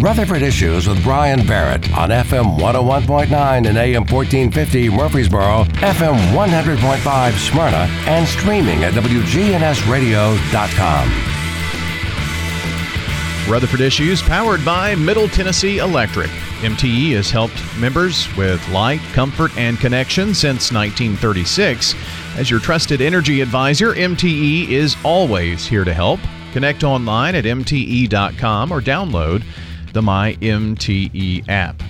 Rutherford Issues with Brian Barrett on FM 101.9 and AM 1450 Murfreesboro, FM 100.5 Smyrna, and streaming at wgnsradio.com. Rutherford Issues powered by Middle Tennessee Electric. MTE has helped members with light, comfort, and connection since 1936. As your trusted energy advisor, MTE is always here to help. Connect online at mte.com or download the My MTE app.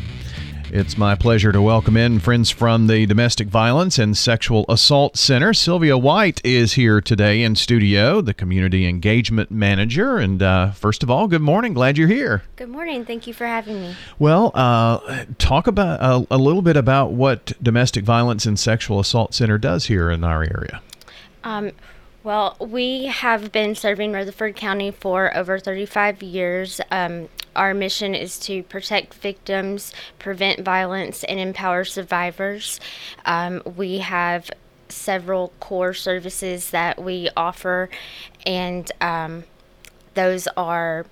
It's my pleasure to welcome in friends from the Domestic Violence and Sexual Assault Center. Sylvia White is here today in studio, the Community Engagement Manager. And first of all, good morning. Glad you're here. Good morning. Thank you for having me. Well, talk about a little bit about what Domestic Violence and Sexual Assault Center does here in our area. Well, we have been serving Rutherford County for over 35 years. Our mission is to protect victims, prevent violence, and empower survivors. We have several core services that we offer, and those are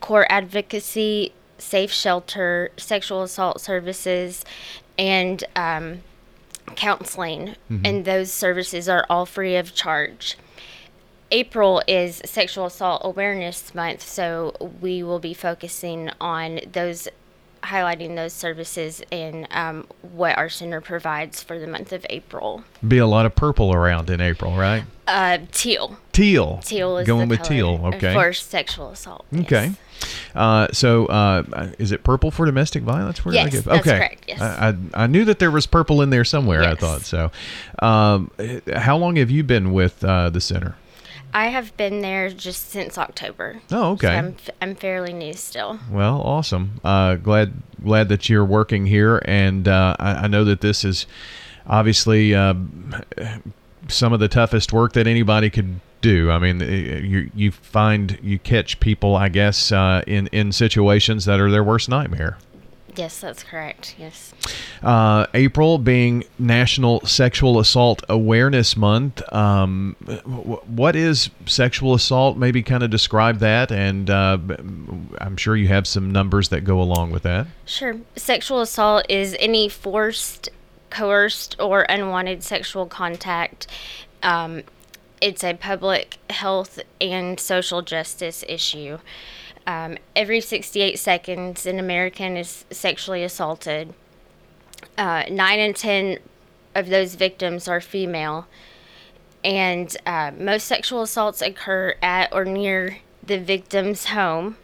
core advocacy, safe shelter, sexual assault services, and counseling, and those services are all free of charge. April is Sexual Assault Awareness Month, so we will be focusing on those, highlighting those services and what our center provides for the month of April. Be a lot of purple around in April, right? Teal. Teal. Teal is going the with color teal. Okay. For sexual assault. Okay. Yes. Is it purple for domestic violence? Where yes, that's okay. Correct. Yes. I knew that there was purple in there somewhere. Yes. I thought so. How long have you been with the center? I have been there just since October. Oh, okay. So I'm fairly new still. Well, awesome. Glad that you're working here, and I know that this is obviously some of the toughest work that anybody could do. I mean, you catch people, I guess, in situations that are their worst nightmare. Yes, that's correct. Yes. April being National Sexual Assault Awareness Month. What is sexual assault? Maybe kind of describe that, and I'm sure you have some numbers that go along with that. Sure. Sexual assault is any forced, coerced, or unwanted sexual contact. It's a public health and social justice issue. Every 68 seconds, an American is sexually assaulted. 9 in 10 of those victims are female. And most sexual assaults occur at or near the victim's home.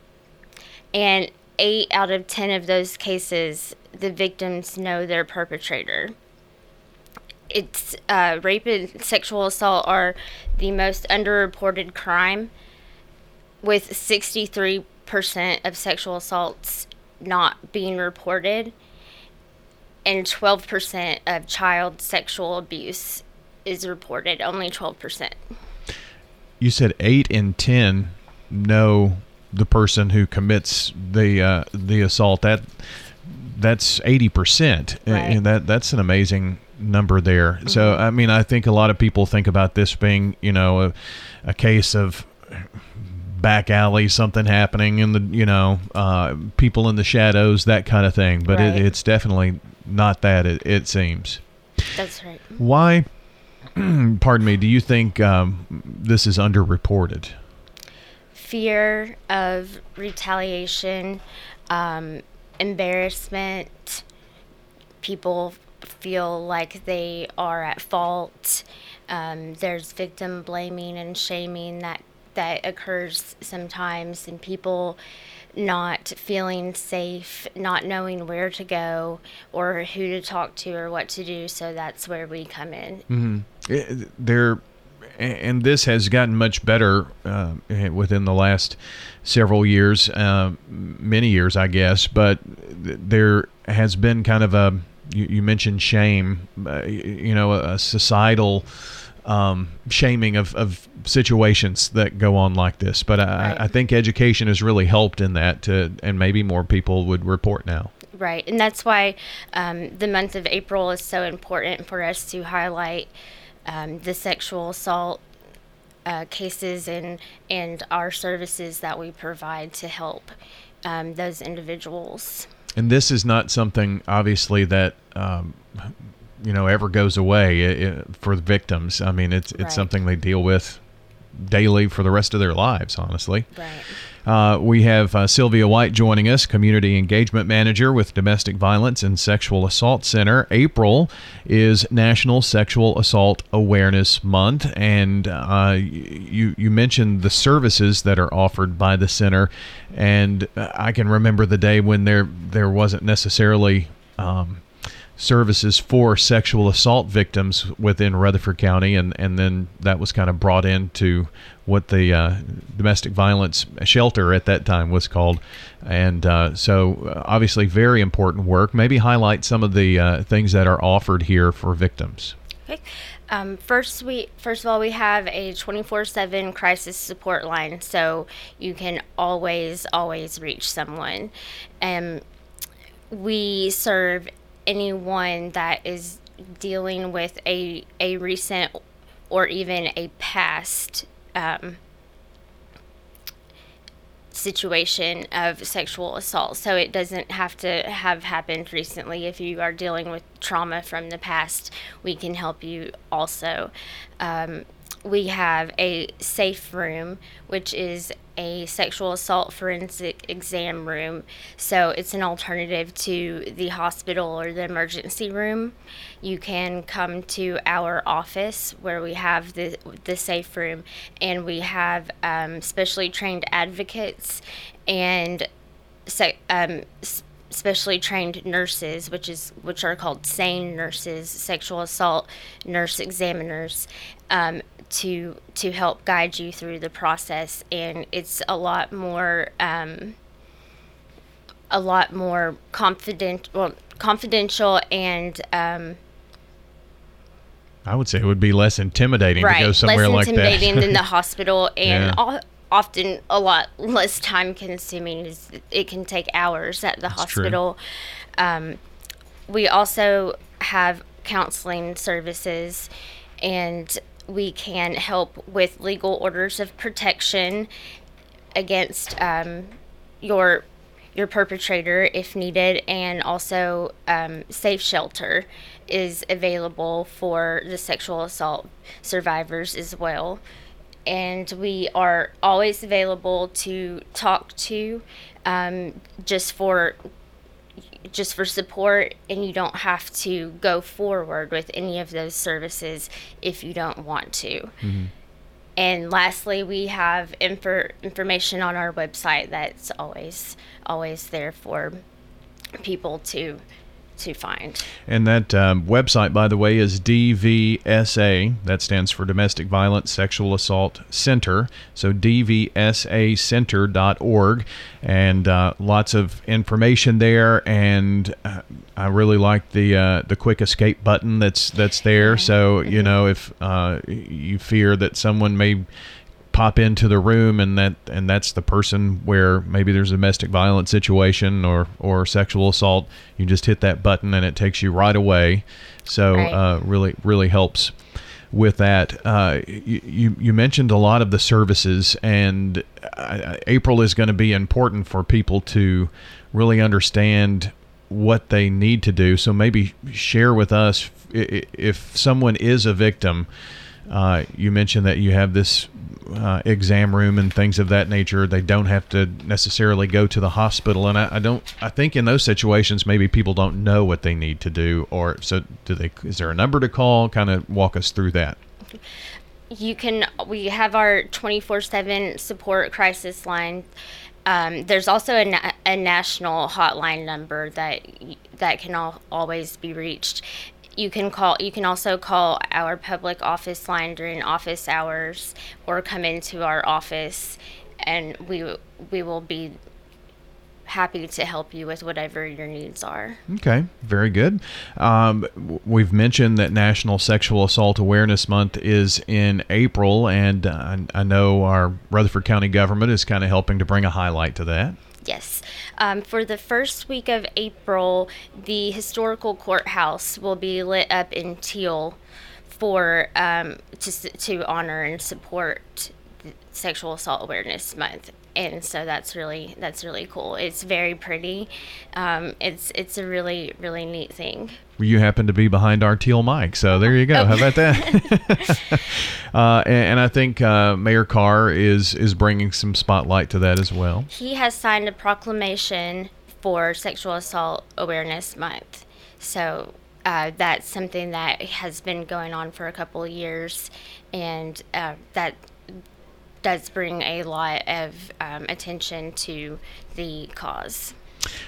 And 8 out of 10 of those cases, the victims know their perpetrator. It's rape and sexual assault are the most underreported crime, with 63% of sexual assaults not being reported, and 12% of child sexual abuse is reported, only 12%. You said 8 in 10 know the person who commits the assault. That's 80%, right. And that's an amazing number there. Mm-hmm. So, I mean, I think a lot of people think about this being, you know, a case of back alley, something happening in the, you know, people in the shadows, that kind of thing. But right. It's definitely not that, it seems. That's right. Why, pardon me, do you think this is underreported? Fear of retaliation, embarrassment. People feel like they are at fault. There's victim blaming and shaming that occurs sometimes, and people not feeling safe, not knowing where to go or who to talk to or what to do. So that's where we come in. Mm-hmm. And this has gotten much better within the last several years, many years, I guess. But there has been kind of a, you mentioned shame, you know, a societal shaming of situations that go on like this. But right. I think education has really helped in that, and maybe more people would report now. Right. And that's why the month of April is so important for us to highlight the sexual assault cases and our services that we provide to help those individuals. And this is not something, obviously, that ever goes away for the victims. I mean, it's right. something they deal with daily for the rest of their lives, honestly. Right. We have Sylvia White joining us, Community Engagement Manager with Domestic Violence and Sexual Assault Center. April is National Sexual Assault Awareness Month, and you mentioned the services that are offered by the center, and I can remember the day when there wasn't necessarily services for sexual assault victims within Rutherford County, and then that was kind of brought into what the domestic violence shelter at that time was called. And so obviously very important work. Maybe highlight some of the things that are offered here for victims. Okay. First of all, we have a 24/7 crisis support line, so you can always reach someone. We serve anyone that is dealing with a recent or even a past situation of sexual assault. So it doesn't have to have happened recently. If you are dealing with trauma from the past, we can help you also. We have a safe room, which is a sexual assault forensic exam room. So it's an alternative to the hospital or the emergency room. You can come to our office where we have the safe room, and we have specially trained advocates and specially trained nurses, which are called SANE nurses, sexual assault nurse examiners, to help guide you through the process. And it's a lot more confidential, and I would say it would be less intimidating to go somewhere like that. Less intimidating than the hospital, and yeah. Often a lot less time consuming. It can take hours at the That's hospital. We also have counseling services, and we can help with legal orders of protection against your perpetrator if needed, and also safe shelter is available for the sexual assault survivors as well. And we are always available to talk to, just for support, and you don't have to go forward with any of those services if you don't want to. Mm-hmm. And lastly, we have information on our website that's always there for people to find. And that website, by the way, is DVSA. That stands for Domestic Violence Sexual Assault Center. So DVSAcenter.org, and lots of information there. And I really like the quick escape button that's there. So you know, if you fear that someone may pop into the room, and that's the person where maybe there's a domestic violence situation or sexual assault, you just hit that button and it takes you right away. So right. Really helps with that. You mentioned a lot of the services, and April is going to be important for people to really understand what they need to do. So maybe share with us, if someone is a victim, you mentioned that you have this exam room and things of that nature. They don't have to necessarily go to the hospital, and I think in those situations maybe people don't know what they need to do, or so do they. Is there a number to call? Kind of walk us through that. We have our 24/7 support crisis line. There's also a national hotline number that can always be reached. You can also call our public office line during office hours, or come into our office, and we will be happy to help you with whatever your needs are. Okay, very good. We've mentioned that National Sexual Assault Awareness Month is in April, and I know our Rutherford County government is kind of helping to bring a highlight to that. Yes. For the first week of April, the historical courthouse will be lit up in teal to honor and support Sexual Assault Awareness Month, and so that's really cool. It's very pretty. It's a really, really neat thing. You happen to be behind our teal mic, so there you go. Oh. How about that? And I think Mayor Carr is bringing some spotlight to that as well. He has signed a proclamation for Sexual Assault Awareness Month, so that's something that has been going on for a couple of years, and that does bring a lot of attention to the cause.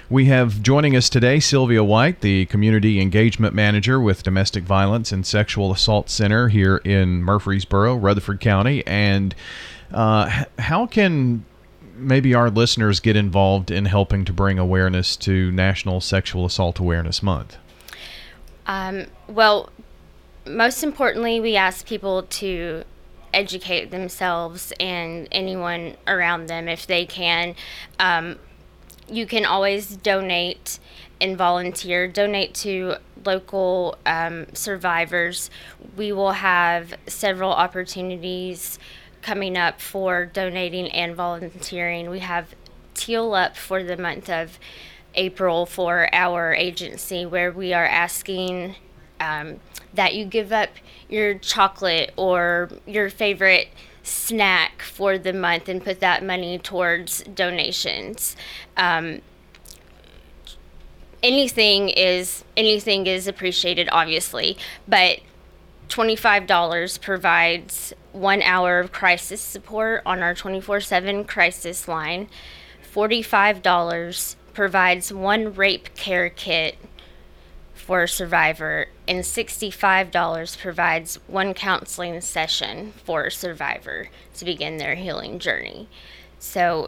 We have joining us today Sylvia White, the Community Engagement Manager with Domestic Violence and Sexual Assault Center here in Murfreesboro, Rutherford County. And how can maybe our listeners get involved in helping to bring awareness to National Sexual Assault Awareness Month? Well, most importantly, we ask people to educate themselves and anyone around them if they can. You can always donate and volunteer. Donate to local survivors. We will have several opportunities coming up for donating and volunteering. We have Teal Up for the month of April for our agency, where we are asking that you give up your chocolate or your favorite snack for the month and put that money towards donations. Anything is appreciated, obviously, but $25 provides 1 hour of crisis support on our 24/7 crisis line. $45 provides one rape care kit for a survivor, and $65 provides one counseling session for a survivor to begin their healing journey. So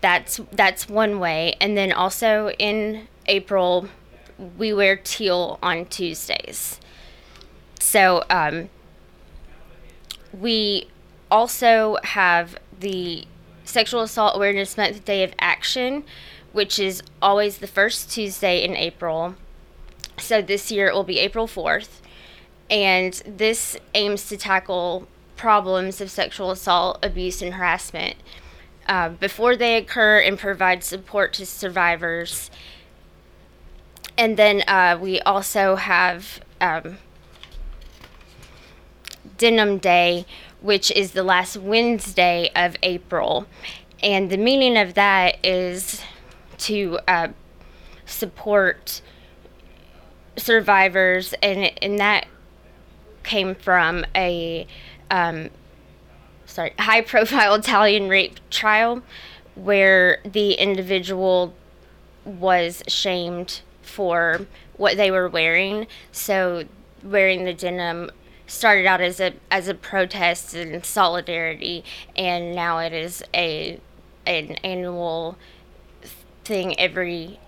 that's one way. And then also in April, we wear teal on Tuesdays. So we also have the Sexual Assault Awareness Month Day of Action, which is always the first Tuesday in April. So this year it will be April 4th, and this aims to tackle problems of sexual assault, abuse, and harassment before they occur and provide support to survivors. And then we also have Denim Day, which is the last Wednesday of April. And the meaning of that is to support survivors, and that came from a high-profile Italian rape trial where the individual was shamed for what they were wearing. So wearing the denim started out as a protest and solidarity, and now it is an annual thing every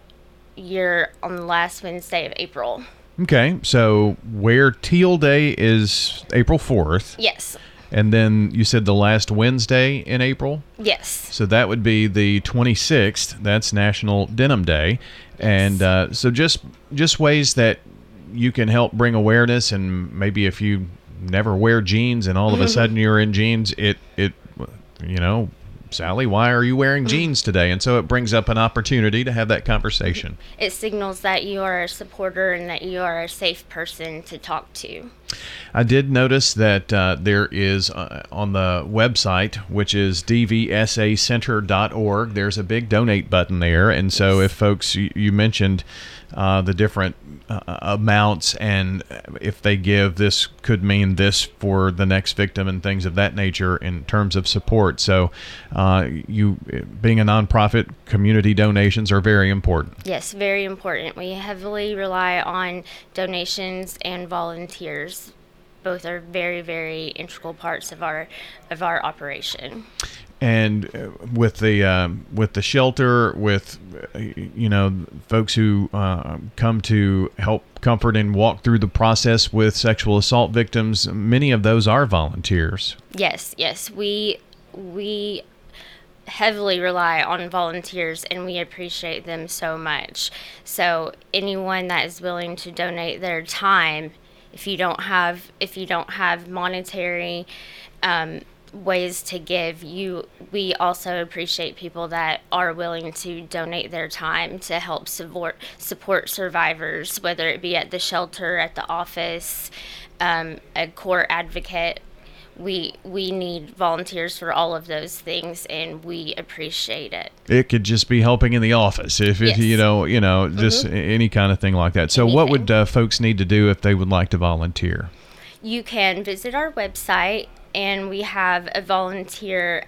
year on the last Wednesday of April. Okay, so where Teal Day is April 4th. Yes. And then you said the last Wednesday in April? Yes. So that would be the 26th. That's National Denim Day. Yes. And so just ways that you can help bring awareness, and maybe if you never wear jeans and all of a sudden you're in jeans, it you know, Sally, why are you wearing jeans today? And so it brings up an opportunity to have that conversation. It signals that you are a supporter and that you are a safe person to talk to. I did notice that there is on the website, which is DVSAcenter.org, there's a big donate button there. And so if folks, you mentioned the different amounts, and if they give, this could mean this for the next victim and things of that nature in terms of support. So you being a nonprofit, community donations are very important. Yes, very important. We heavily rely on donations and volunteers. Both are very, very integral parts of our operation. And with the shelter, with you know, folks who come to help comfort and walk through the process with sexual assault victims, many of those are volunteers. Yes, we heavily rely on volunteers, and we appreciate them so much. So anyone that is willing to donate their time. If you don't have monetary ways to give, we also appreciate people that are willing to donate their time to help support survivors, whether it be at the shelter, at the office, a court advocate. We need volunteers for all of those things, and we appreciate it. It could just be helping in the office, if yes. you know, just mm-hmm. any kind of thing like that. So, anything. What would folks need to do if they would like to volunteer? You can visit our website, and we have a volunteer.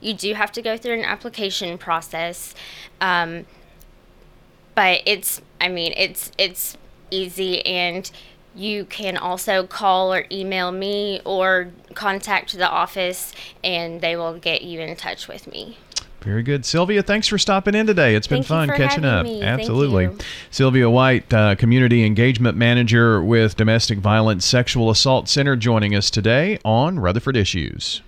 You do have to go through an application process, but it's easy and. You can also call or email me or contact the office, and they will get you in touch with me. Very good. Sylvia, thanks for stopping in today. It's been fun catching up. Me. Absolutely. Sylvia White, Community Engagement Manager with Domestic Violence Sexual Assault Center, joining us today on Rutherford Issues.